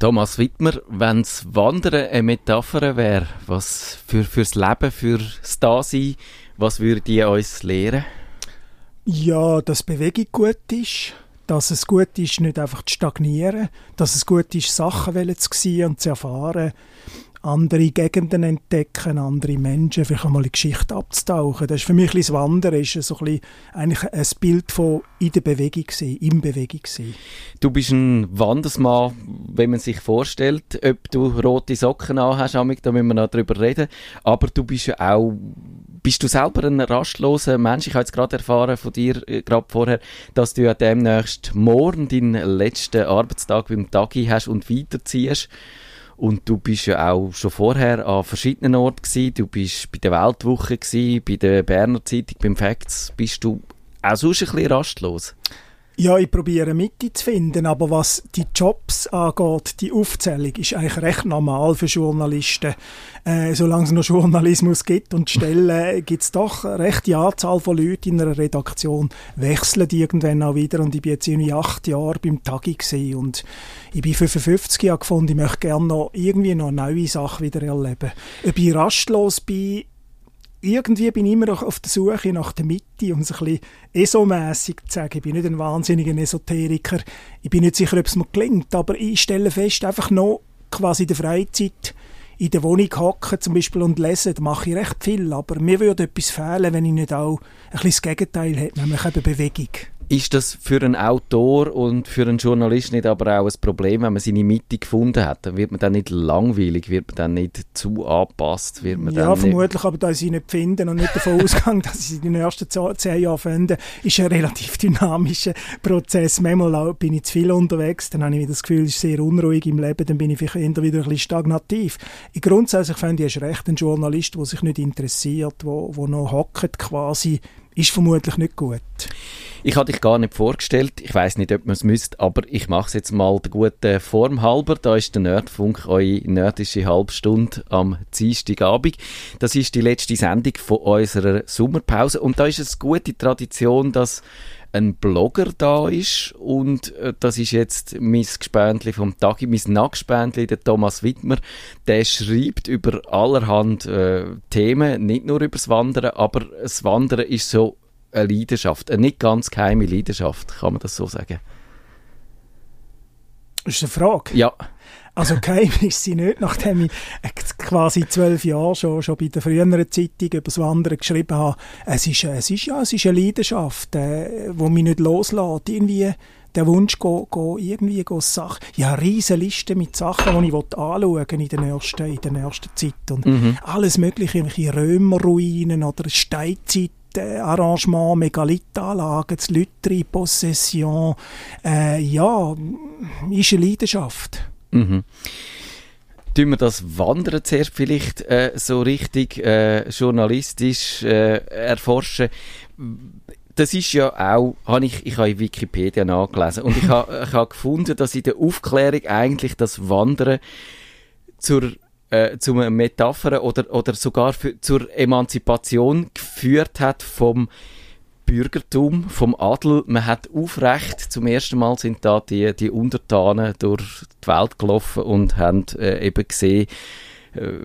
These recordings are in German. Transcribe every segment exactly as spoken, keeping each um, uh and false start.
Thomas Wittmer, wenn das Wandern eine Metapher wäre, was für, fürs Leben, fürs Dasein, was würde die uns lehren? Ja, dass Bewegung gut ist, dass es gut ist, nicht einfach zu stagnieren, dass es gut ist, Sachen zu sehen und zu erfahren, andere Gegenden entdecken, andere Menschen, vielleicht einmal in die Geschichte abzutauchen. Das ist für mich ein bisschen das Wandern, ist so ein bisschen eigentlich ein Bild von in der Bewegung sein, im Bewegung sein. Du bist ein Wandersmann, wenn man sich vorstellt, ob du rote Socken anhast, da müssen wir noch drüber reden, aber du bist ja auch, bist du selber ein rastloser Mensch? Ich habe jetzt gerade erfahren von dir, äh, gerade vorher, dass du ja demnächst morgen deinen letzten Arbeitstag beim Tagi hast und weiterziehst. Und du bist ja auch schon vorher an verschiedenen Orten gewesen. Du bist bei der Weltwoche gewesen, bei der Berner Zeitung, beim Facts. Bist du auch sonst ein bisschen rastlos? Ja, ich probiere Mitte zu finden, aber was die Jobs angeht, die Aufzählung, ist eigentlich recht normal für Journalisten. Äh, solange es noch Journalismus gibt und Stellen, gibt es doch eine rechte Anzahl von Leuten in einer Redaktion, wechseln die irgendwann auch wieder. Und ich bin jetzt irgendwie acht Jahre beim Tagi gewesen und ich bin fünfundfünfzig Jahre gefunden, ich möchte gerne noch irgendwie noch eine neue Sache wieder erleben. Ob ich rastlos bin, irgendwie bin ich immer noch auf der Suche nach der Mitte, um es ein bisschen esomässig zu sagen. Ich bin nicht ein wahnsinniger Esoteriker. Ich bin nicht sicher, ob es mir gelingt, aber ich stelle fest, einfach noch quasi in der Freizeit in der Wohnung hocken zum Beispiel und lesen, da mache ich recht viel. Aber mir würde etwas fehlen, wenn ich nicht auch ein bisschen das Gegenteil hätte, nämlich eben Bewegung. Ist das für einen Autor und für einen Journalist nicht aber auch ein Problem, wenn man seine Mitte gefunden hat? Dann wird man dann nicht langweilig, wird man dann nicht zu angepasst? Wird man ja, dann vermutlich, nicht... aber da sie nicht finden und nicht davon ausgegangen, dass sie in den ersten zehn Jahren finden, ist ein relativ dynamischer Prozess. Manchmal bin ich zu viel unterwegs, dann habe ich das Gefühl, es ist sehr unruhig im Leben, dann bin ich vielleicht eher wieder ein bisschen stagnativ. Grundsätzlich finde ich, es recht, ein Journalist, der sich nicht interessiert, der noch hockt quasi, ist vermutlich nicht gut. Ich hatte dich gar nicht vorgestellt, ich weiss nicht, ob man es müsste, aber ich mache es jetzt mal der guten Form halber. Da ist der Nerdfunk, eure nerdische Halbstunde am Dienstagabend. Das ist die letzte Sendung von unserer Sommerpause und da ist es gute Tradition, dass ein Blogger da ist und äh, das ist jetzt mein Gespendli vom Tagi, mein Nackspendli, der Thomas Widmer. Der schreibt über allerhand äh, Themen, nicht nur über das Wandern, aber das Wandern ist so eine Leidenschaft, eine nicht ganz geheime Leidenschaft, kann man das so sagen? Das ist eine Frage. Ja. Also geheim ist sie nicht, nachdem ich quasi zwölf Jahre schon, schon bei der früheren Zeitung über das Wandern geschrieben habe. Es ist, es ist, ja, es ist eine Leidenschaft, die äh, mich nicht loslässt. Irgendwie der Wunsch, go, go, irgendwie go Sachen. Ich habe riesige Listen mit Sachen, die ich anschauen will in der nächsten, in der nächsten Zeit. Und mhm. alles Mögliche, Römerruinen oder Steinzeit. Arrangement, Megalithanlagen, das Lütri, Possession, äh, ja, ist eine Leidenschaft. Mhm. Tun wir das Wandern zuerst vielleicht äh, so richtig äh, journalistisch äh, erforschen? Das ist ja auch, hab ich, ich habe in Wikipedia nachgelesen und ich habe ich hab gefunden, dass in der Aufklärung eigentlich das Wandern zur Äh, zu einer Metapher oder, oder sogar für, zur Emanzipation geführt hat vom Bürgertum, vom Adel. Man hat aufrecht, zum ersten Mal sind da die, die Untertanen durch die Welt gelaufen und haben äh, eben gesehen, äh,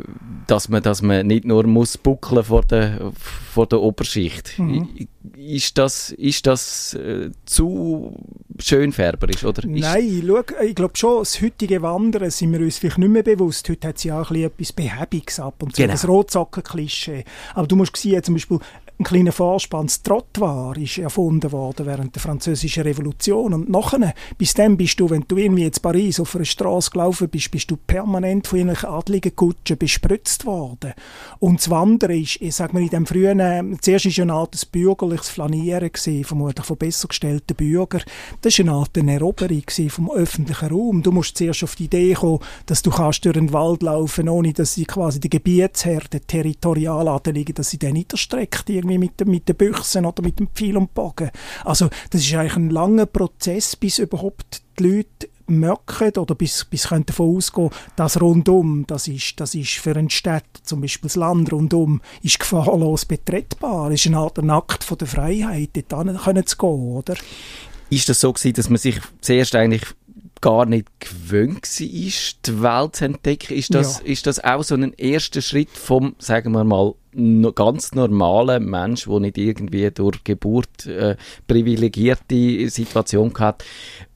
dass, man, dass man nicht nur muss buckeln vor der, vor der Oberschicht. Mhm. Ist das, ist das äh, zu schönfärberisch? Oder? Nein, schau, ich glaube schon, das heutige Wandern sind wir uns vielleicht nicht mehr bewusst. Heute hat es ja auch etwas Behäbiges ab und so, genau. Das Rotsocken-Klischee. Aber du musst sehen, zum Beispiel ein kleiner Vorspann, das Trottoir ist erfunden worden während der Französischen Revolution. Und nachher, bis dann bist du, wenn du irgendwie in Paris auf einer Strasse gelaufen bist, bist du permanent von einer adligen Kutsche bespritzt worden. Und das Wandern ist, ich sage mal, in dem frühen, äh, zuerst ist ja ein altes bürgerliches Flanieren gewesen, vermutlich von besser gestellten Bürgern. Das war eine Art Eroberung vom öffentlichen Raum. Du musst zuerst auf die Idee kommen, dass du kannst durch den Wald laufen, ohne dass sie quasi die Gebietsherren, die Territorialadeligen, dass sie den niederstreckt, irgendwie mit, mit den Büchsen oder mit dem Pfeil und Bogen. Also das ist eigentlich ein langer Prozess, bis überhaupt die Leute merken oder bis, bis können davon ausgehen, dass rundum, das ist, das ist für eine Stadt, zum Beispiel das Land rundum, ist gefahrlos betretbar, ist eine Art ein Akt von der Freiheit, dort hin können zu gehen, oder? Ist das so gewesen, dass man sich zuerst eigentlich gar nicht gewöhnt war, die Welt zu entdecken. Ist das, ja. ist das auch so ein erster Schritt vom, sagen wir mal, ganz normalen Menschen, der nicht irgendwie durch Geburt äh, privilegierte Situation hat,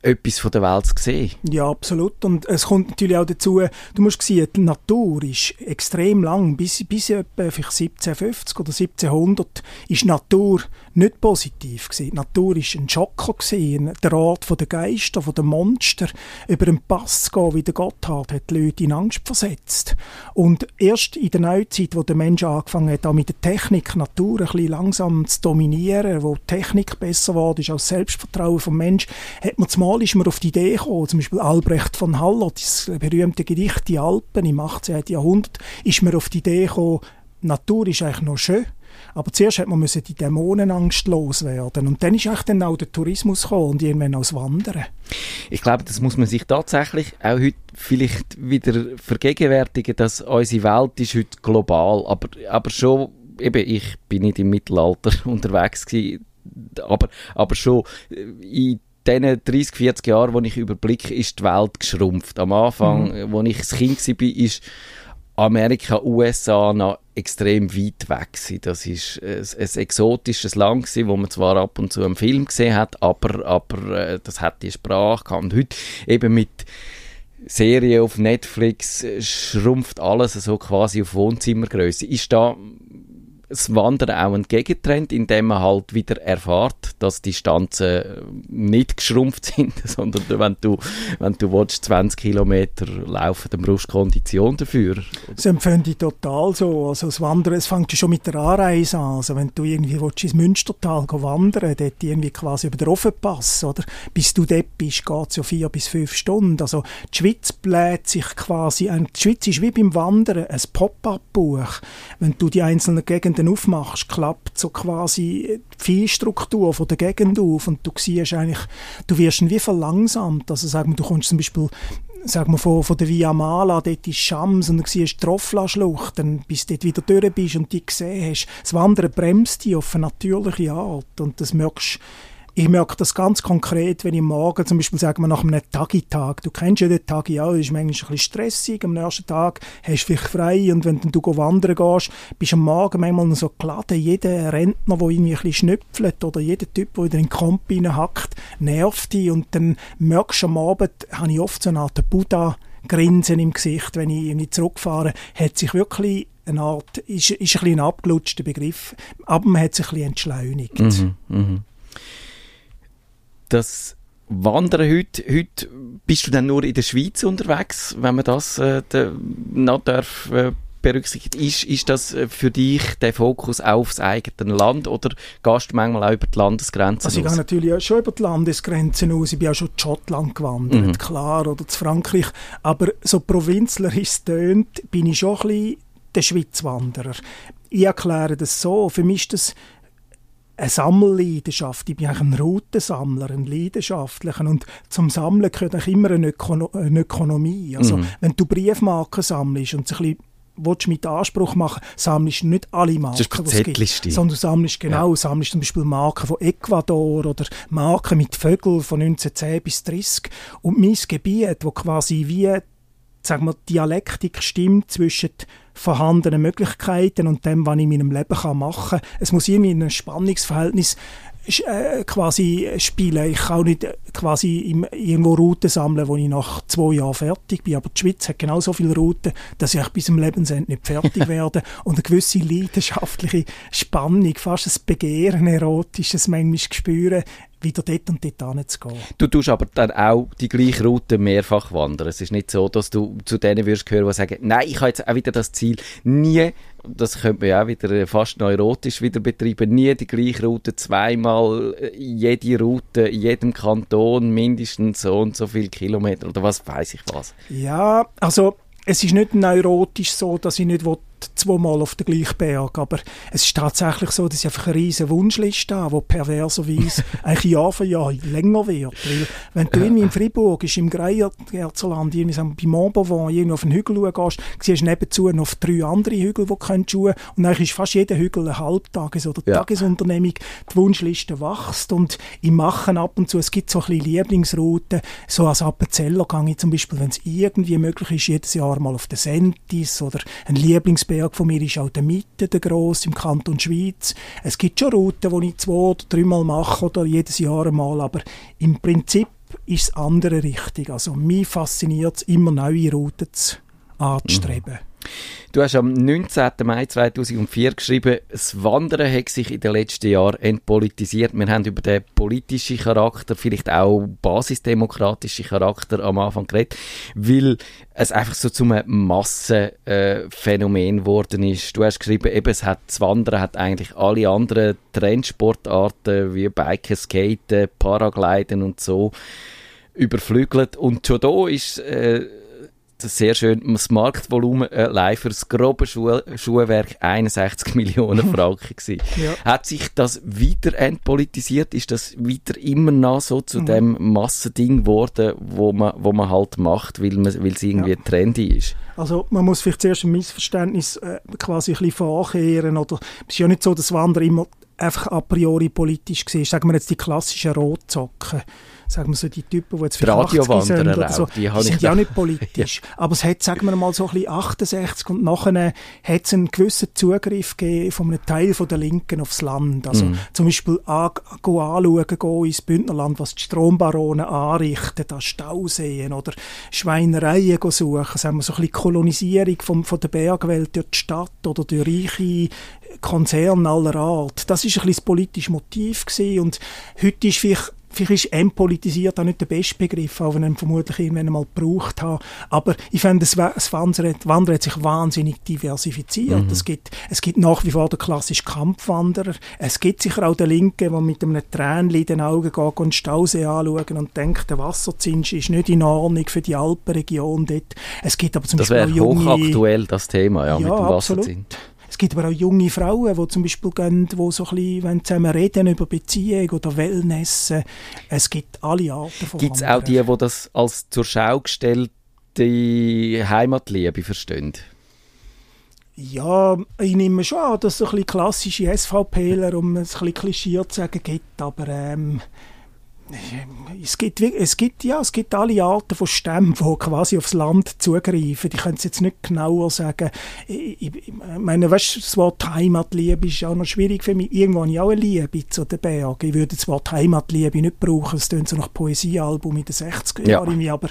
etwas von der Welt zu sehen? Ja, absolut. Und es kommt natürlich auch dazu, du musst sehen, die Natur ist extrem lang, bis, bis etwa siebzehnhundertfünfzig oder siebzehnhundert ist Natur nicht positiv gewesen. Die Natur war ein Schocker gewesen, der Rat der Geister, der Monster, über den Pass zu gehen, wie der Gotthard hat die Leute in Angst versetzt. Und erst in der Neuzeit, wo der Mensch angefangen hat, auch mit der Technik Natur ein bisschen langsam zu dominieren, wo die Technik besser wurde, ist auch das Selbstvertrauen vom Menschen, hat man zum Mal ist man auf die Idee gekommen, zum Beispiel Albrecht von Haller, das berühmte Gedicht «Die Alpen» im achtzehnten. Jahrhundert, ist man auf die Idee gekommen, Natur ist eigentlich noch schön. Aber zuerst musste man die Dämonenangst loswerden. Und dann ist eigentlich dann auch der Tourismus gekommen und irgendwann auch das Wandern. Ich glaube, das muss man sich tatsächlich auch heute vielleicht wieder vergegenwärtigen, dass unsere Welt ist heute global. Aber, aber schon, eben, ich bin nicht im Mittelalter unterwegs gewesen, aber, aber schon in in diesen dreissig, vierzig Jahren, als ich überblicke, ist die Welt geschrumpft. Am Anfang, mhm. als ich das Kind war, ist Amerika, U S A noch extrem weit weg gewesen. Das war ein, ein exotisches Land gewesen, wo man zwar ab und zu einen Film gesehen hat, aber, aber das hat die Sprache gehabt. Und heute eben mit Serien auf Netflix schrumpft alles so quasi auf Wohnzimmergröße. Ist da das Wandern auch entgegentrend, indem man halt wieder erfährt, dass die Distanzen nicht geschrumpft sind, sondern wenn du, wenn du willst, zwanzig Kilometer laufen, dann brauchst du Kondition dafür. Das empfinde ich total so. Also das Wandern, es fängt schon mit der Anreise an. Also wenn du irgendwie willst, ins Münstertal wandern, dort irgendwie quasi über den Offenpass, oder? Bis du dort bist, geht es ja vier bis fünf Stunden. Also die Schweiz bläht sich quasi, ein, die Schweiz ist wie beim Wandern ein Pop-up-Buch. Wenn du die einzelnen Gegenden aufmachst, klappt so quasi die Viehstruktur von der Gegend auf und du siehst eigentlich, du wirst wie verlangsamt. Also sagen wir, du kommst zum Beispiel sagen wir, von, von der Via Mala, dort ist Schams und dann siehst du die Rofla-Schlucht, dann bis du dort wieder durch bist und die gesehen hast. Das Wandern bremst dich auf eine natürliche Art und das merkst. Ich merke das ganz konkret, wenn ich morgen zum Beispiel sage, nach einem Tagi-Tag, du kennst ja den Tagi auch, das ist manchmal ein bisschen stressig, am nächsten Tag hast du vielleicht frei und wenn du wandern gehst, bist du am Morgen manchmal so geladen, jeder Rentner, der irgendwie ein bisschen schnüpfelt oder jeder Typ, der in den Kamp reinhackt, nervt dich und dann merkst du am Abend, habe ich oft so eine Art Buddha-Grinsen im Gesicht, wenn ich irgendwie zurückfahre, hat sich wirklich eine Art, ist, ist ein bisschen ein abgelutschter Begriff, aber man hat sich ein bisschen entschleunigt. Mhm, mh. Das Wandern heute, heute bist du dann nur in der Schweiz unterwegs, wenn man das äh, de, noch darf, äh, berücksichtigt. Ist, ist das für dich der Fokus auch aufs eigene Land oder gehst du manchmal auch über die Landesgrenzen also aus? Ich gehe natürlich auch schon über die Landesgrenzen aus. Ich bin auch schon in Schottland gewandert, mhm. klar, oder zu Frankreich. Aber so provinzlerisch es tönt, bin ich schon ein bisschen der Schweizwanderer. Ich erkläre das so. Für mich ist das eine Sammelleidenschaft. Ich bin eigentlich ein Routensammler, ein Leidenschaftlicher. Und zum Sammeln gehört eigentlich immer eine, Ökono- eine Ökonomie. Also, mhm. wenn du Briefmarken sammelst und ein bisschen willst du mit Anspruch machen, sammelst du nicht alle Marken, die es gibt, sondern du sammelst, genau, ja. sammelst zum Beispiel Marken von Ecuador oder Marken mit Vögeln von neunzehnhundertzehn bis neunzehnhundertdreissig. Und mein Gebiet, wo quasi wie sagen wir, Dialektik stimmt zwischen vorhandenen Möglichkeiten und dem, was ich in meinem Leben machen kann. Es muss irgendwie in einem Spannungsverhältnis äh, quasi spielen. Ich kann auch nicht quasi im, irgendwo Routen sammeln, wo ich nach zwei Jahren fertig bin. Aber die Schweiz hat genau so viele Routen, dass ich bis zum Lebensende nicht fertig werde. Und eine gewisse leidenschaftliche Spannung, fast ein Begehren, erotisches manchmal spüren, wieder dort und dort hinzugehen. Du tust aber dann auch die gleiche Route mehrfach wandern. Es ist nicht so, dass du zu denen wirst hören, die sagen, nein, ich habe jetzt auch wieder das Ziel, nie, das könnte man ja auch wieder fast neurotisch wieder betreiben, nie die gleiche Route zweimal, jede Route in jedem Kanton mindestens so und so viele Kilometer oder was weiß ich was. Ja, also es ist nicht neurotisch so, dass ich nicht zweimal auf den gleichen Berg. Aber es ist tatsächlich so, dass ich einfach eine riesige Wunschliste habe, die perverserweise eigentlich Jahr für Jahr länger wird. Weil, wenn du irgendwie in Fribourg, im Greyerzoland, bei Montbauvan auf einen Hügel schaust, siehst du nebenzu noch drei andere Hügel, die du schauen kannst. Und eigentlich ist fast jeder Hügel eine Halbtages- oder ja. Tagesunternehmung. Die Wunschliste wächst und ich mache ab und zu, es gibt so ein bisschen Lieblingsrouten, so als Appenzeller gehe ich zum Beispiel, wenn es irgendwie möglich ist, jedes Jahr mal auf den Sentis oder ein Lieblingsberg von mir ist auch der Mitte, der gross, im Kanton Schweiz. Es gibt schon Routen, die ich zwei oder dreimal mache oder jedes Jahr einmal, aber im Prinzip ist es andere Richtung. Also mich fasziniert es, immer neue Routen anzustreben. Mhm. Du hast am neunzehnten Mai zweitausendvier geschrieben, das Wandern hat sich in den letzten Jahren entpolitisiert. Wir haben über den politischen Charakter, vielleicht auch basisdemokratischen Charakter am Anfang geredet, weil es einfach so zu einem Massenphänomen äh, geworden ist. Du hast geschrieben, eben, es hat, das Wandern hat eigentlich alle anderen Trendsportarten wie Biken, Skaten, Paragliden und so überflügelt. Und schon da ist... Äh, sehr schön, das Marktvolumen allein für das grobe Schuh- Schuhwerk einundsechzig Millionen Franken gewesen. Ja. Hat sich das weiter entpolitisiert? Ist das weiter immer noch so zu mhm. dem Massending geworden, wo man, wo man halt macht, weil es irgendwie ja. trendy ist? Also man muss vielleicht zuerst ein Missverständnis äh, quasi ein bisschen vorankehren. Oder, es ist ja nicht so, dass Wandern immer einfach a priori politisch war. Sagen wir jetzt die klassischen Rotsocken. Sagen wir so, die Typen, die jetzt für achtzig sind oder so, die, die sind ja auch nicht politisch. Ja. Aber es hat, sagen wir mal, so ein bisschen achtundsechzig und nachher hat es einen gewissen Zugriff gegeben von einem Teil von der Linken aufs Land. Also mm. zum Beispiel an, go anschauen, go ins Bündnerland, was die Strombarone anrichten, an Stauseen oder Schweinereien go suchen. Sagen wir so ein bisschen Kolonisierung vom, von der Bergwelt durch die Stadt oder durch reiche Konzerne aller Art. Das war ein bisschen das politische Motiv gewesen. Und heute ist vielleicht Vielleicht ist «entpolitisiert» auch nicht der beste Begriff, auch wenn ich ihn vermutlich irgendwann einmal gebraucht habe. Aber ich finde, das Wandern hat sich wahnsinnig diversifiziert. Mhm. Es gibt, es gibt nach wie vor den klassischen Kampfwanderer. Es gibt sicher auch den Linken, der mit einem Tränchen in den Augen geht und Stausee anschauen und denkt, der Wasserzins ist nicht in Ordnung für die Alpenregion dort. Es gibt aber zum das Beispiel wäre hochaktuell, das Thema, ja, ja mit dem Wasserzins. Es gibt aber auch junge Frauen, die zum Beispiel gehen, die so ein bisschen zusammen reden über Beziehung oder Wellness. Es gibt alle Arten von Gibt es auch die, die das als zur Schau gestellte Heimatliebe verstehen? Ja, ich nehme schon an, dass es so ein bisschen klassische S V P ler, um es ein bisschen klischiert zu sagen, gibt. Aber ähm, es, gibt, es, gibt, ja, es gibt alle Arten von Stämmen, die quasi aufs Land zugreifen. Ich könnte es jetzt nicht genauer sagen. Ich, ich, ich meine, weißt du, das Wort Heimatliebe ist auch noch schwierig für mich. Irgendwo habe ich auch eine Liebe zu den Bergen. Ich würde das Wort Heimatliebe nicht brauchen. Es tönt so nach Poesiealbum in den sechziger Jahren. Ja. Aber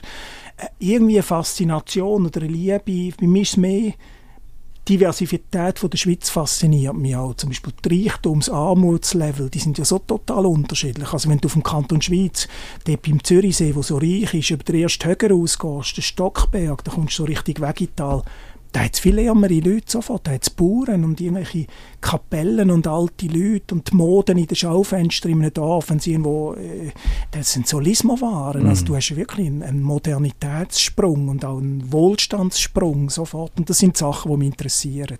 irgendwie eine Faszination oder eine Liebe, bei mir ist es mehr... Die Diversität von der Schweiz fasziniert mich auch. Zum Beispiel die Reichtums-, Armutslevel, die sind ja so total unterschiedlich. Also wenn du vom Kanton Schweiz, dort beim Zürichsee, der so reich ist, über den ersten Höger ausgehst, den Stockberg, da kommst du so richtig Vegital. Da hat es viel ärmere Leute sofort. Da hat es Bauern und irgendwelche Kapellen und alte Leute und die Moden in den Schaufenstern in einem Dorf. Wenn sie irgendwo, äh, das sind so Lismowaren. Mhm. Also du hast wirklich einen Modernitätssprung und auch einen Wohlstandssprung sofort. Und das sind Sachen, die mich interessieren.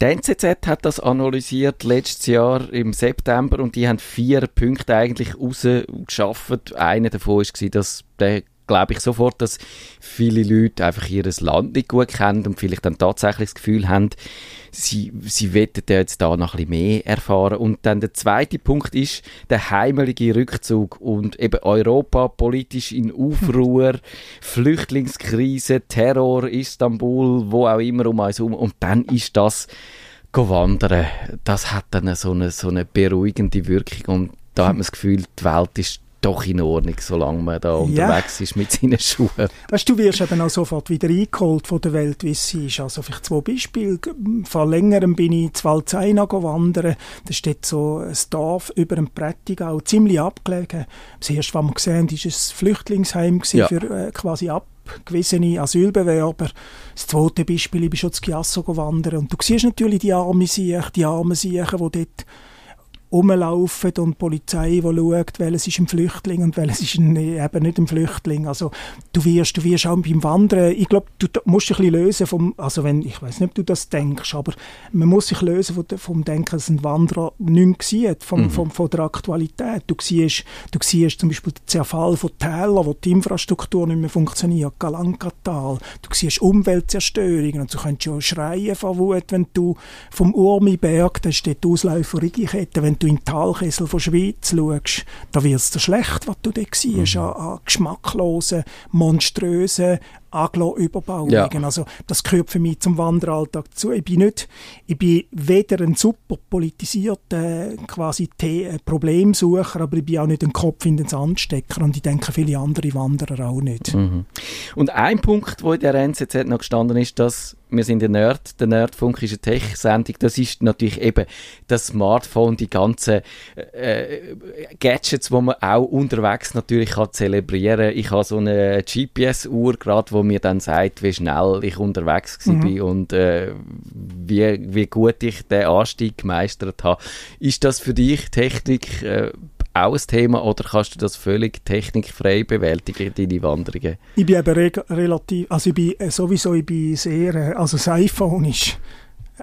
Die N Z Z hat das analysiert letztes Jahr im September und die haben vier Punkte eigentlich rausgeschafft. Einer davon war, dass der glaube ich sofort, dass viele Leute einfach ihr Land nicht gut kennen und vielleicht dann tatsächlich das Gefühl haben, sie, sie wollen ja jetzt da noch ein bisschen mehr erfahren. Und dann der zweite Punkt ist der heimelige Rückzug und eben Europa politisch in Aufruhr, hm. Flüchtlingskrise, Terror, Istanbul, wo auch immer um uns herum. Und dann ist das Wandern. Das hat dann so eine, so eine beruhigende Wirkung und da hm. hat man das Gefühl, die Welt ist doch in Ordnung, solange man da unterwegs ja. ist mit seinen Schuhen. Weißt, du wirst eben auch sofort wieder eingeholt von der Welt, wie es ist. Also vielleicht zwei Beispiele. Vor längerem bin ich zu Valzaina gewandert. Da steht so ein Dorf über dem Prättigau, ziemlich abgelegen. Das erste, was wir gesehen haben, war ein Flüchtlingsheim ja. für äh, quasi ab. gewisse Asylbewerber. Das zweite Beispiel, ich bin schon zu Chiasso gewandert. Und du siehst natürlich die armen Siechen, die armen Siechen, die dort rumlaufen und die Polizei, die schaut, welches ist ein Flüchtling und welches ist ein, eben nicht ein Flüchtling. Also du wirst, du wirst auch beim Wandern, ich glaube, du musst dich ein bisschen lösen vom, also wenn, ich weiß nicht, ob du das denkst, aber man muss sich lösen vom, vom Denken, dass ein Wanderer nichts sieht, von, mhm. von, von der Aktualität. Du siehst, du siehst zum Beispiel den Zerfall von Tälern, wo die Infrastruktur nicht mehr funktioniert, Galankatal. Du siehst Umweltzerstörungen und du könntest ja schreien von Wut, wenn du vom Urmiberg, da steht die Ausläufer Kette, wenn du in den Talkessel von Schweiz schaust, da wird es dir schlecht, was du da siehst, mhm. an, an geschmacklosen, monströsen Aglo-Überbauungen. Ja. Also, das gehört für mich zum Wanderalltag dazu. Ich bin nicht, ich bin weder ein super politisierter quasi The- Problemsucher, aber ich bin auch nicht ein Kopf in den Sand stecken und ich denke, viele andere Wanderer auch nicht. Mhm. Und ein Punkt, der in der N Z Z noch gestanden ist, dass wir sind der Nerd, der Nerdfunk ist eine Tech-Sendung, das ist natürlich eben das Smartphone, die ganzen äh, Gadgets, die man auch unterwegs natürlich kann zelebrieren. Ich habe so eine G P S-Uhr gerade, die mir dann sagt, wie schnell ich unterwegs war mhm. und äh, wie, wie gut ich den Anstieg gemeistert habe. Ist das für dich Technik äh, auch ein Thema oder kannst du das völlig technikfrei bewältigen, deine Wanderungen? Ich bin eben re- relativ, also ich bin sowieso ich bin sehr, also das iPhone ist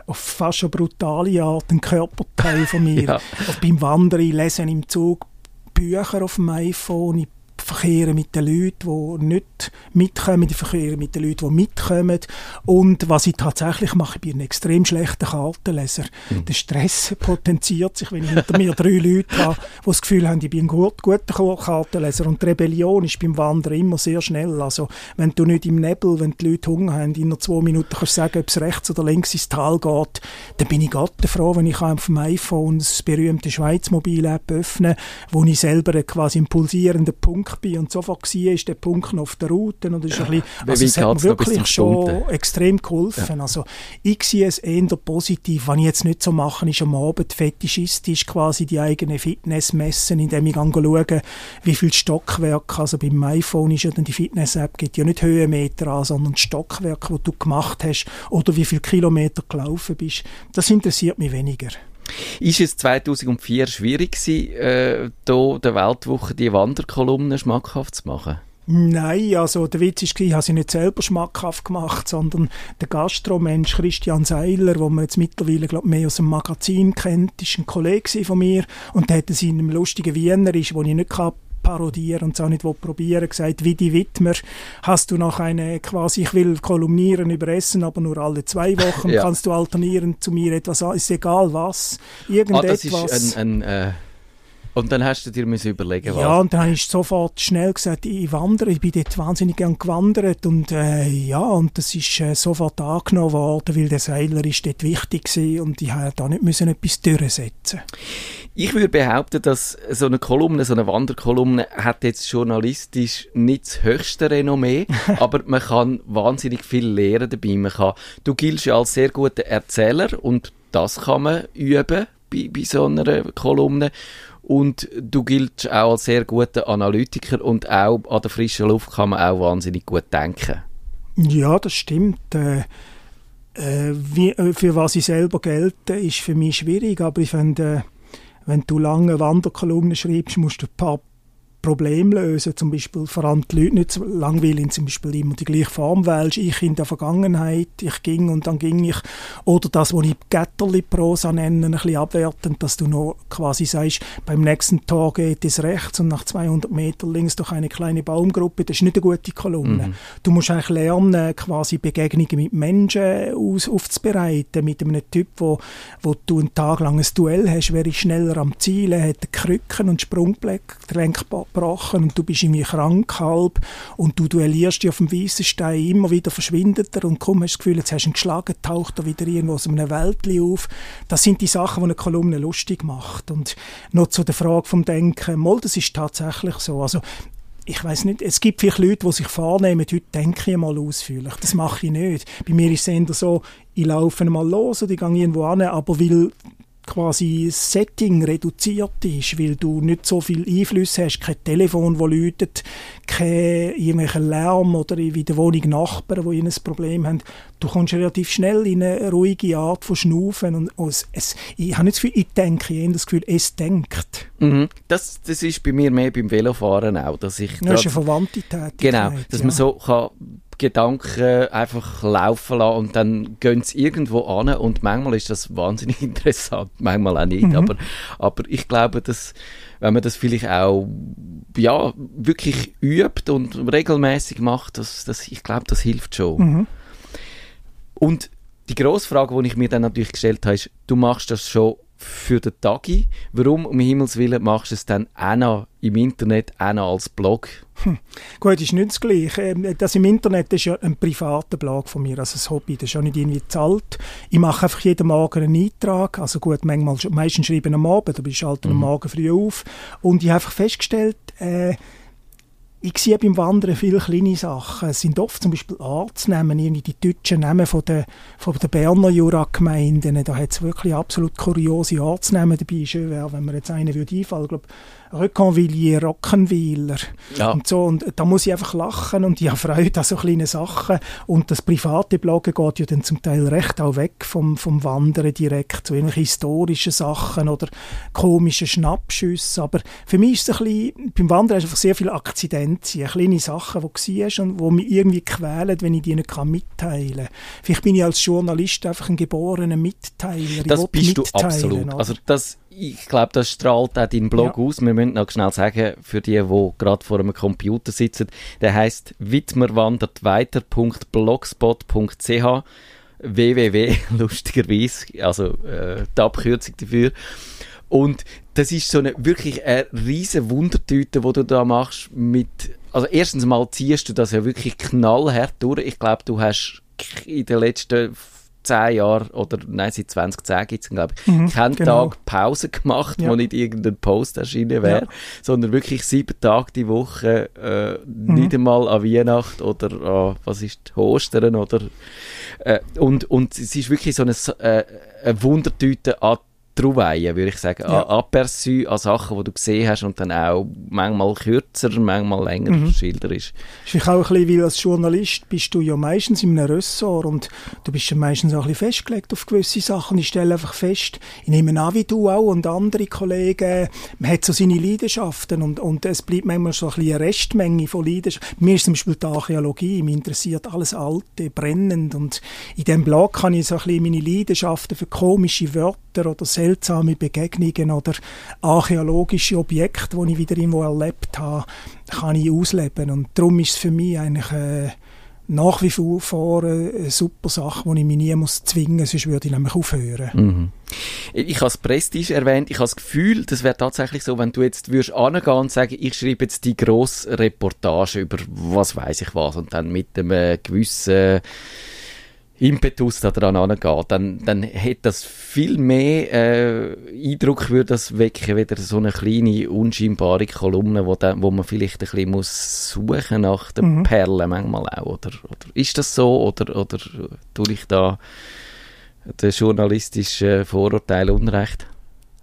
auf fast eine brutale Art ein Körperteil von mir. Ja. Beim Wandern, ich lese im Zug Bücher auf dem iPhone, ich verkehre mit den Leuten, die nicht mitkommen, ich verkehre mit den Leuten, die mitkommen. Und was ich tatsächlich mache, ich bin ein extrem schlechter Kartenleser. Mhm. Der Stress potenziert sich, wenn ich hinter mir drei Leute habe, die das Gefühl haben, ich bin ein gut, guter Kartenleser. Und die Rebellion ist beim Wandern immer sehr schnell. Also, wenn du nicht im Nebel, wenn die Leute Hunger haben, in zwei Minuten kannst du sagen, ob es rechts oder links ins Tal geht, dann bin ich Gott froh, wenn ich auf dem iPhone das berühmte Schweiz-Mobil-App öffne, wo ich selber quasi einen pulsierenden Punkt bin und sofort gesehen ist der Punkt noch auf der Route und das ist ein bisschen, also es hat mir wirklich schon extrem geholfen. Ja. Also ich sehe es eher positiv, was ich jetzt nicht so mache, ist am Abend fetischistisch quasi die eigene Fitness messen, indem ich schaue, wie viel Stockwerke, also beim iPhone ist ja dann die Fitness-App, geht ja nicht Höhenmeter an, sondern Stockwerke, die du gemacht hast oder wie viele Kilometer gelaufen bist. Das interessiert mich weniger. Ist es zweitausendvier schwierig gewesen, äh, hier der Weltwoche die Wanderkolumnen schmackhaft zu machen? Nein, also der Witz ist, ich habe sie nicht selber schmackhaft gemacht, sondern der Gastromensch Christian Seiler, den man jetzt mittlerweile glaub, mehr aus dem Magazin kennt, ist ein Kollege von mir und der hat es in einem lustigen Wienerisch, den ich nicht kann, parodieren und es auch nicht probieren, gesagt, wie die Wittmer, hast du noch eine quasi, ich will kolumnieren über Essen, aber nur alle zwei Wochen, ja. Kannst du alternieren zu mir etwas, ist egal was, irgendetwas. Ah, das ist ein, ein äh Und dann hast du dir überlegen, was? Ja, und dann habe ich sofort schnell gesagt, ich wandere, ich bin dort wahnsinnig gern gewandert und äh, ja, und das ist äh, sofort angenommen worden, weil der Seiler ist dort wichtig gewesen und ich musste da nicht müssen etwas durchsetzen. Ich würde behaupten, dass so eine Kolumne, so eine Wanderkolumne hat jetzt journalistisch nicht das höchste Renommee, aber man kann wahnsinnig viel lernen dabei. Man kann, du giltst ja als sehr guter Erzähler und das kann man üben bei, bei so einer Kolumne. Und du giltst auch als sehr guter Analytiker und auch an der frischen Luft kann man auch wahnsinnig gut denken. Ja, das stimmt. Äh, äh, wie, für was ich selber gelte, ist für mich schwierig, aber ich finde, äh, wenn du lange Wanderkolumnen schreibst, musst du ein paar Problem lösen, zum Beispiel vor allem die Leute nicht langweilig, zum Beispiel immer die gleiche Form wählst, ich in der Vergangenheit, ich ging und dann ging ich, oder das, was ich Götterli-Prosa nenne, ein bisschen abwertend, dass du noch quasi sagst, beim nächsten Tor geht es rechts und nach zweihundert Metern links durch eine kleine Baumgruppe, das ist nicht eine gute Kolumne. Mhm. Du musst eigentlich lernen, quasi Begegnungen mit Menschen aus, aufzubereiten, mit einem Typ, wo, wo du einen Tag lang ein Duell hast, wer ist schneller am Ziel, hat Krücken und Sprungblenkbar und du bist irgendwie krank halb und du duellierst dich auf dem weißen Stein, immer wieder verschwindet er und komm, hast das Gefühl, jetzt hast du ihn geschlagen, taucht er wieder irgendwo aus einem Wäldli auf. Das sind die Sachen, die eine Kolumne lustig macht. Und noch zu der Frage vom Denken, mal, das ist tatsächlich so. Also ich weiss nicht, es gibt viele Leute, die sich vornehmen, heute denke ich mal ausführlich. Das mache ich nicht. Bei mir ist es eher so, ich laufe mal los oder ich gehe irgendwo hin, aber weil quasi Setting reduziert ist, weil du nicht so viel Einfluss hast, kein Telefon, das läutet, kein irgendwelcher Lärm oder in der Wohnung Nachbarn, die ein Problem haben. Du kommst relativ schnell in eine ruhige Art von Schnaufen und oh, es, ich habe nicht das Gefühl, ich denke, ich habe das Gefühl, es denkt. Mhm. Das, das ist bei mir mehr beim Velofahren auch, dass ich... Das ist eine verwandte Tätigkeit. Genau, dass ja. man so kann Gedanken einfach laufen lassen und dann gehen sie irgendwo an und manchmal ist das wahnsinnig interessant, manchmal auch nicht, mhm. aber, aber ich glaube, dass wenn man das vielleicht auch ja, wirklich übt und regelmäßig macht, das, das, ich glaube, das hilft schon. Mhm. Und die grosse Frage, die ich mir dann natürlich gestellt habe, ist, du machst das schon für den Tagi, warum um Himmels Willen machst du es dann auch noch im Internet, auch noch als Blog? Hm. Gut, ist nicht das Gleiche. Das im Internet ist ja ein privater Blog von mir, also ein Hobby, das ist ja nicht irgendwie zahlt. Ich mache einfach jeden Morgen einen Eintrag, also gut, manchmal, meistens schreibe ich am Abend, aber ich schalte mhm. am Morgen früh auf und ich habe einfach festgestellt, äh, ich sehe beim Wandern viele kleine Sachen. Es sind oft zum Beispiel Ortsnamen, irgendwie die deutschen Namen von der, von der Berner Jura-Gemeinden. Da hat es wirklich absolut kuriose Ortsnamen dabei. Schön wäre, wenn man jetzt einen würde einfallen würde. Reconvilliers, Rockenweiler ja. und so. Und da muss ich einfach lachen und ich habe Freude an so kleinen Sachen. Und das private Bloggen geht ja dann zum Teil recht auch weg vom, vom Wandern direkt zu irgendwelchen historischen Sachen oder komischen Schnappschüssen. Aber für mich ist es ein bisschen, beim Wandern ist einfach sehr viel Akzidenzien, kleine Sachen, die du siehst und die mich irgendwie quälen, wenn ich die nicht mitteilen kann. Vielleicht bin ich als Journalist einfach ein geborener Mitteiler. Das bist du absolut. Oder? Also das Ich glaube, das strahlt auch deinen Blog ja. aus. Wir müssen noch schnell sagen, für die, die gerade vor einem Computer sitzen, der heisst widmerwandertweiter punkt blogspot punkt c h www, lustigerweise, also äh, die Abkürzung dafür. Und das ist so eine wirklich eine riesen Wundertüte, die du da machst. Mit, also erstens mal ziehst du das ja wirklich knallhart durch. Ich glaube, du hast in den letzten zehn Jahre, oder nein, seit zwanzig zehn gibt es, glaube ich, mhm, keinen genau. Tag Pause gemacht, ja. wo nicht irgendein Post erschienen wäre, ja. sondern wirklich sieben Tage die Woche, äh, mhm. nicht einmal an Weihnachten oder an, was ist, Ostern, oder, äh, und, und es ist wirklich so eine, äh, eine Wundertüte an Trouvaille, würde ich sagen, ja. an Aperçu, an Sachen, die du gesehen hast und dann auch manchmal kürzer, manchmal länger mhm. schilderst. Das ist auch ein bisschen, weil als Journalist bist du ja meistens in einem Ressort und du bist ja meistens auch ein bisschen festgelegt auf gewisse Sachen. Ich stelle einfach fest, ich nehme an wie du auch und andere Kollegen, man hat so seine Leidenschaften und, und es bleibt manchmal so ein bisschen eine Restmenge von Leidenschaften. Mir ist zum Beispiel die Archäologie, mich interessiert alles Alte, brennend und in diesem Blog kann ich so ein bisschen meine Leidenschaften für komische Wörter oder seltsame Begegnungen oder archäologische Objekte, die ich wieder irgendwo erlebt habe, kann ich ausleben. Und darum ist es für mich eigentlich äh, nach wie vor eine super Sache, die ich mich nie muss zwingen muss, sonst würde ich nämlich aufhören. Mhm. Ich habe das Prestige erwähnt, ich habe das Gefühl, das wäre tatsächlich so, wenn du jetzt würdest hingehen und sagen, ich schreibe jetzt die grosse Reportage über was weiss ich was und dann mit einem gewissen Impetus daran angeht, dann, dann hat das viel mehr äh, Eindruck, würde das wecken, wieder so eine kleine, unscheinbare Kolumne, wo, da, wo man vielleicht ein bisschen muss suchen nach den mhm. Perlen manchmal auch. Oder, oder ist das so? Oder, oder tue ich da den journalistischen Vorurteil Unrecht?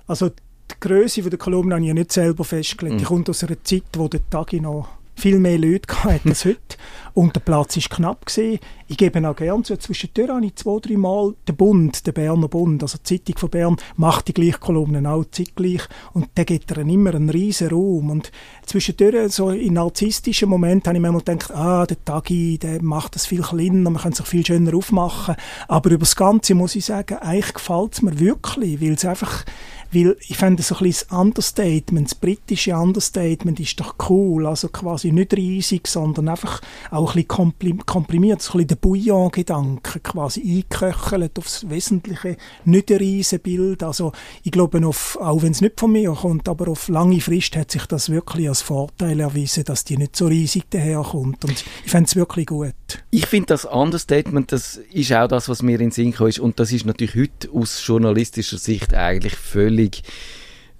Also die Grösse der Kolumne habe ich ja nicht selber festgelegt. Mhm. Die kommt aus einer Zeit, wo der Tagi noch viel mehr Leute gehabt als heute. Und der Platz war knapp gewesen. Ich gebe auch gerne zu. Zwischendurch habe ich zwei, drei Mal den Bund, den Berner Bund, also die Zeitung von Bern, macht die gleichen Kolumnen auch zeitgleich. Und dann gibt er immer einen riesen Raum. Und zwischendurch, so in narzisstischen Momenten, habe ich manchmal gedacht, ah, der Tagi, der macht das viel kleiner, man kann sich viel schöner aufmachen. Aber über das Ganze muss ich sagen, eigentlich gefällt es mir wirklich, weil es einfach, weil ich fände so ein bisschen das Understatement, das britische Understatement ist doch cool, also quasi nicht riesig, sondern einfach auch ein bisschen komprimiert, so ein bisschen der Bouillon-Gedanke, quasi eingeköchelt aufs Wesentliche, nicht ein Riesenbild, also ich glaube, auf, auch wenn es nicht von mir kommt, aber auf lange Frist hat sich das wirklich als Vorteil erwiesen, dass die nicht so riesig daherkommt und ich fände es wirklich gut. Ich finde das Understatement, das ist auch das, was mir in den Sinn kam und das ist natürlich heute aus journalistischer Sicht eigentlich völlig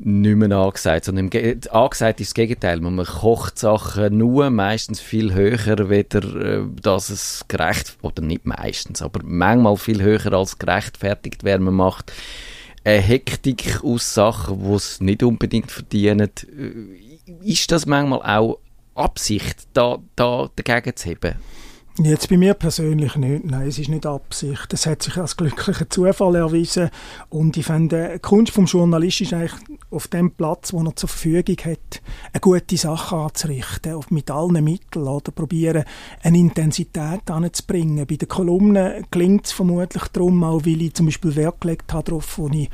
nicht mehr angesagt, sondern Ge- angesagt ist das Gegenteil. Man kocht Sachen nur meistens viel höher, weder, dass es gerecht, oder nicht meistens, aber manchmal viel höher als gerechtfertigt, wer man macht. eine Hektik aus Sachen, die es nicht unbedingt verdienen. Ist das manchmal auch Absicht, da, da dagegen zu heben? Jetzt bei mir persönlich nicht. Nein, es ist nicht Absicht. Es hat sich als glücklicher Zufall erwiesen. Und ich finde, die Kunst des Journalisten ist eigentlich auf dem Platz, den er zur Verfügung hat, eine gute Sache anzurichten, mit allen Mitteln. Oder probieren, eine Intensität hinzubringen. Bei den Kolumnen gelingt es vermutlich darum, auch weil ich zum Beispiel Wert gelegt habe, darauf, wo ich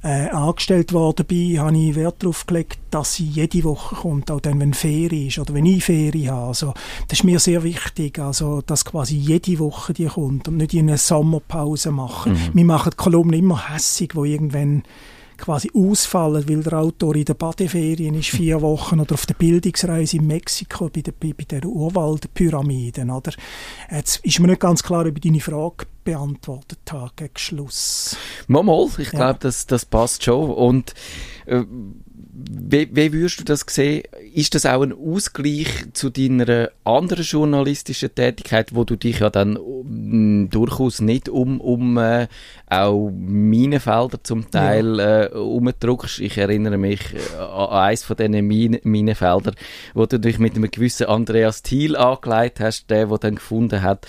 Äh, angestellt worden bin, habe ich Wert darauf gelegt, dass sie jede Woche kommt, auch dann, wenn Ferien ist oder wenn ich Ferien habe. Also, das ist mir sehr wichtig, also, dass quasi jede Woche die kommt und nicht in einer Sommerpause machen. Mhm. Wir machen die Kolumnen immer hässig, die irgendwann quasi ausfallen, weil der Autor in der Badeferien ist, vier Wochen, oder auf der Bildungsreise in Mexiko bei der, bei der Urwaldpyramide. Oder? Jetzt ist mir nicht ganz klar, ob ich deine Frage beantwortet habe, gegen Schluss. Mal, mal. Ich glaube, ja. das, das passt schon. Und äh, wie, wie würdest du das sehen? Ist das auch ein Ausgleich zu deiner anderen journalistischen Tätigkeit, wo du dich ja dann um, durchaus nicht um, um äh, auch Minenfelder zum Teil ja. äh, umdrückst? Ich erinnere mich an eines von diesen Mine, Minenfeldern, wo du dich mit einem gewissen Andreas Thiel angelegt hast, der, der dann gefunden hat,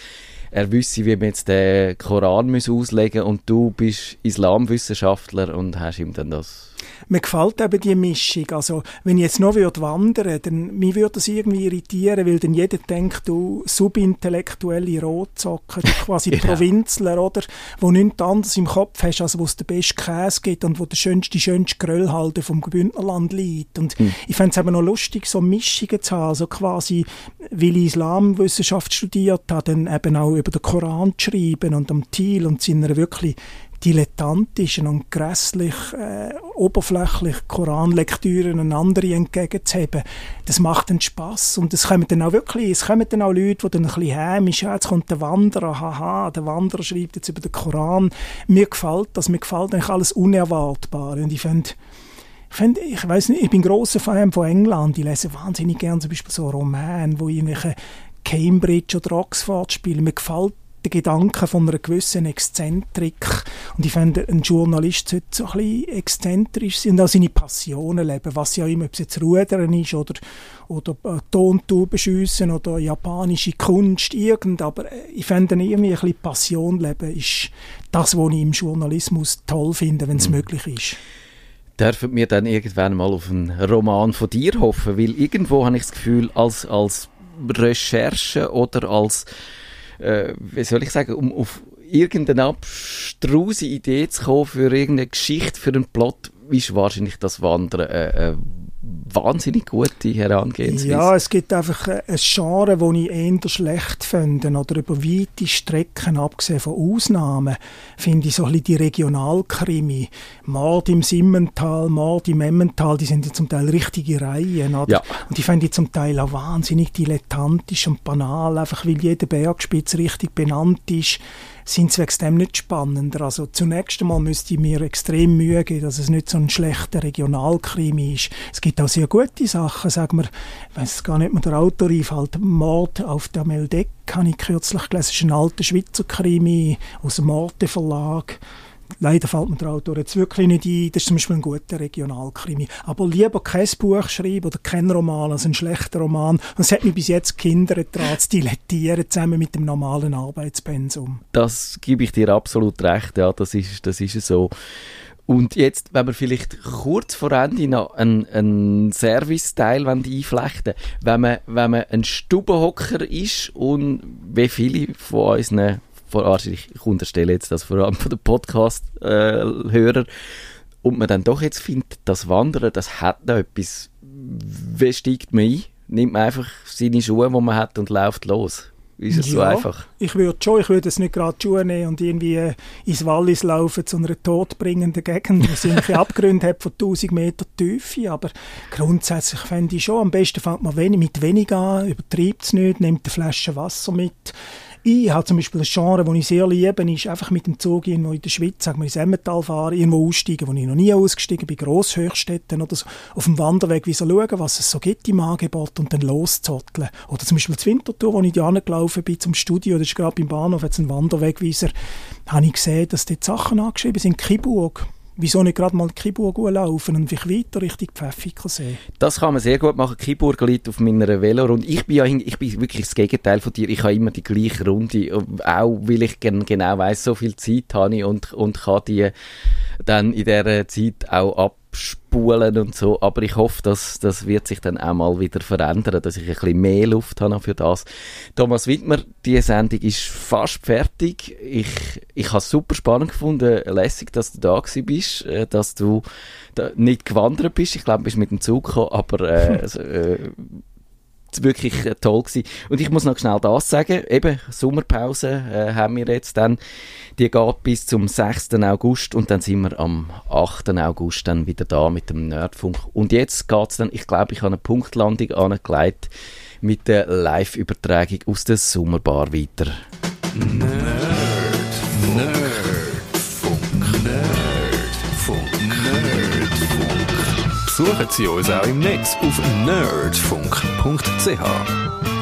er wüsste, wie man jetzt den Koran auslegen muss, und du bist Islamwissenschaftler und hast ihm dann das... Mir gefällt eben die Mischung. Also, wenn ich jetzt noch wandern würde, dann mich würde das irgendwie irritieren, weil dann jeder denkt, du subintellektuelle Rotzocken, du quasi genau. Provinzler, oder? Wo nichts anderes im Kopf hast, als wo es den besten Käse gibt und wo der schönste, die schönste Gröllhalde vom Bündnerland liegt. Und mhm. ich fände es eben noch lustig, so Mischungen zu haben. Also quasi, weil ich Islamwissenschaft studiert habe, dann eben auch über den Koran zu schreiben und am Thiel und seiner wirklich dilettantischen und grässlich äh, oberflächlich Koranlektüren an andere entgegenzuheben. Das macht dann Spass. Und es kommen dann auch wirklich, es kommen dann auch Leute, die dann ein bisschen hämisch, ja, jetzt kommt der Wanderer, haha, der Wanderer schreibt jetzt über den Koran. Mir gefällt das, mir gefällt eigentlich alles Unerwartbare. Und ich finde, Ich, find, ich weiss nicht, ich bin grosser Fan von England. Ich lese wahnsinnig gerne zum Beispiel so Romane, wo irgendwelche Cambridge oder Oxford spielen. Mir gefällt der Gedanke von einer gewissen Exzentrik. Und ich finde, ein Journalist sollte so ein bisschen exzentrisch sein und auch seine Passionen leben, was ja immer, ob es jetzt Rudern ist oder, oder äh, Tontuben schiessen oder japanische Kunst, irgend. Aber ich finde, irgendwie ein bisschen Passion leben ist das, was ich im Journalismus toll finde, wenn es mhm. möglich ist. Dürfen wir dann irgendwann mal auf einen Roman von dir hoffen? Weil irgendwo habe ich das Gefühl, als, als Recherche oder als Äh, wie soll ich sagen, um auf irgendeine abstruse Idee zu kommen für irgendeine Geschichte, für einen Plot, ist wahrscheinlich das Wandern äh, äh wahnsinnig gute Herangehensweise. Ja, es gibt einfach ein Genre, das ich eher schlecht finde, oder über weite Strecken, abgesehen von Ausnahmen, finde ich so ein bisschen die Regionalkrimi. Mord im Simmental, Mord im Emmental, die sind ja zum Teil richtige Reihen. Oder? Ja. Und die finde ich zum Teil auch wahnsinnig dilettantisch und banal, einfach weil jede Bergspitze richtig benannt ist. Sind es wegen dem nicht spannender. Also zunächst einmal müsste ich mir extrem Mühe geben, dass es nicht so ein schlechter Regionalkrimi ist. Es gibt auch sehr gute Sachen, sagen wir, ich weiss gar nicht mehr, der Autor einfällt, Mord auf der Meldeck, habe ich kürzlich gelesen, das ist ein alter Schweizer Krimi aus dem Morte-Verlag. Leider fällt mir der Autor jetzt wirklich nicht ein. Das ist zum Beispiel ein guter Regionalkrimi. Aber lieber kein Buch schreiben oder kein Roman als ein schlechter Roman. Das hat mich bis jetzt gehindert, daran zu dilettieren, zusammen mit dem normalen Arbeitspensum. Das gebe ich dir absolut recht. Ja, das ist, das ist so. Und jetzt, wenn wir vielleicht kurz vor Ende noch einen, einen Service-Teil einflechten wollen, wenn man, wenn man ein Stubenhocker ist und wie viele von uns ne wahrscheinlich, ich unterstelle jetzt das vor allem von den Podcast-Hörern, und man dann doch jetzt findet, das Wandern, das hat noch etwas. Wie steigt man ein? Nimmt man einfach seine Schuhe, die man hat, und läuft los? Ist es ja, so einfach? Ich würde schon, ich würde es nicht gerade die Schuhe nehmen und irgendwie ins Wallis laufen zu einer todbringenden Gegend, wo es irgendwie Abgründe hat von tausend Meter Tiefe, aber grundsätzlich fände ich schon, am besten fängt man wenig, mit wenig an, übertreibt es nicht, nimmt eine Flasche Wasser mit. Ich habe zum Beispiel ein Genre, das ich sehr liebe, ist einfach mit dem Zug irgendwo in der Schweiz, sagen wir ins Emmental fahren, irgendwo aussteigen, wo ich noch nie ausgestiegen bin, Grosshöchstädten oder so, auf dem Wanderweg wie so schauen, was es so gibt im Angebot und dann loszotteln. Oder zum Beispiel zur Winterthur, wo ich da hingelaufen bin zum Studio, das ist gerade beim Bahnhof, jetzt ein Wanderwegweiser, habe ich gesehen, dass dort Sachen angeschrieben sind, Kiburg. wieso nicht gerade mal Kiburg laufen und vielleicht weiter Richtung Pfäffikensee? Das kann man sehr gut machen. Kiburg liegt auf meiner Velorunde. Ich bin ja ich bin wirklich das Gegenteil von dir. Ich habe immer die gleiche Runde. Auch weil ich gen- genau weiss, so viel Zeit habe ich und, und kann die dann in dieser Zeit auch abspulen und so. Aber ich hoffe, dass das wird sich dann auch mal wieder verändern, dass ich ein bisschen mehr Luft habe für das. Thomas Wittmer, die Sendung ist fast fertig. Ich, ich habe es super spannend gefunden, lässig, dass du da gewesen bist, dass du da nicht gewandert bist. Ich glaube, du bist mit dem Zug gekommen, aber äh, also, äh, wirklich toll gewesen. Und ich muss noch schnell das sagen, eben Sommerpause äh, haben wir jetzt dann, die geht bis zum sechsten August und dann sind wir am achten August dann wieder da mit dem Nerdfunk. Und jetzt geht es dann, ich glaube, ich habe eine Punktlandung angelegt mit der Live-Übertragung aus der Sommerbar weiter. Nerdfunk. Nerdfunk. Nerdfunk. Nerdfunk. Suchen Sie uns auch im Netz auf nerdfunk punkt c h.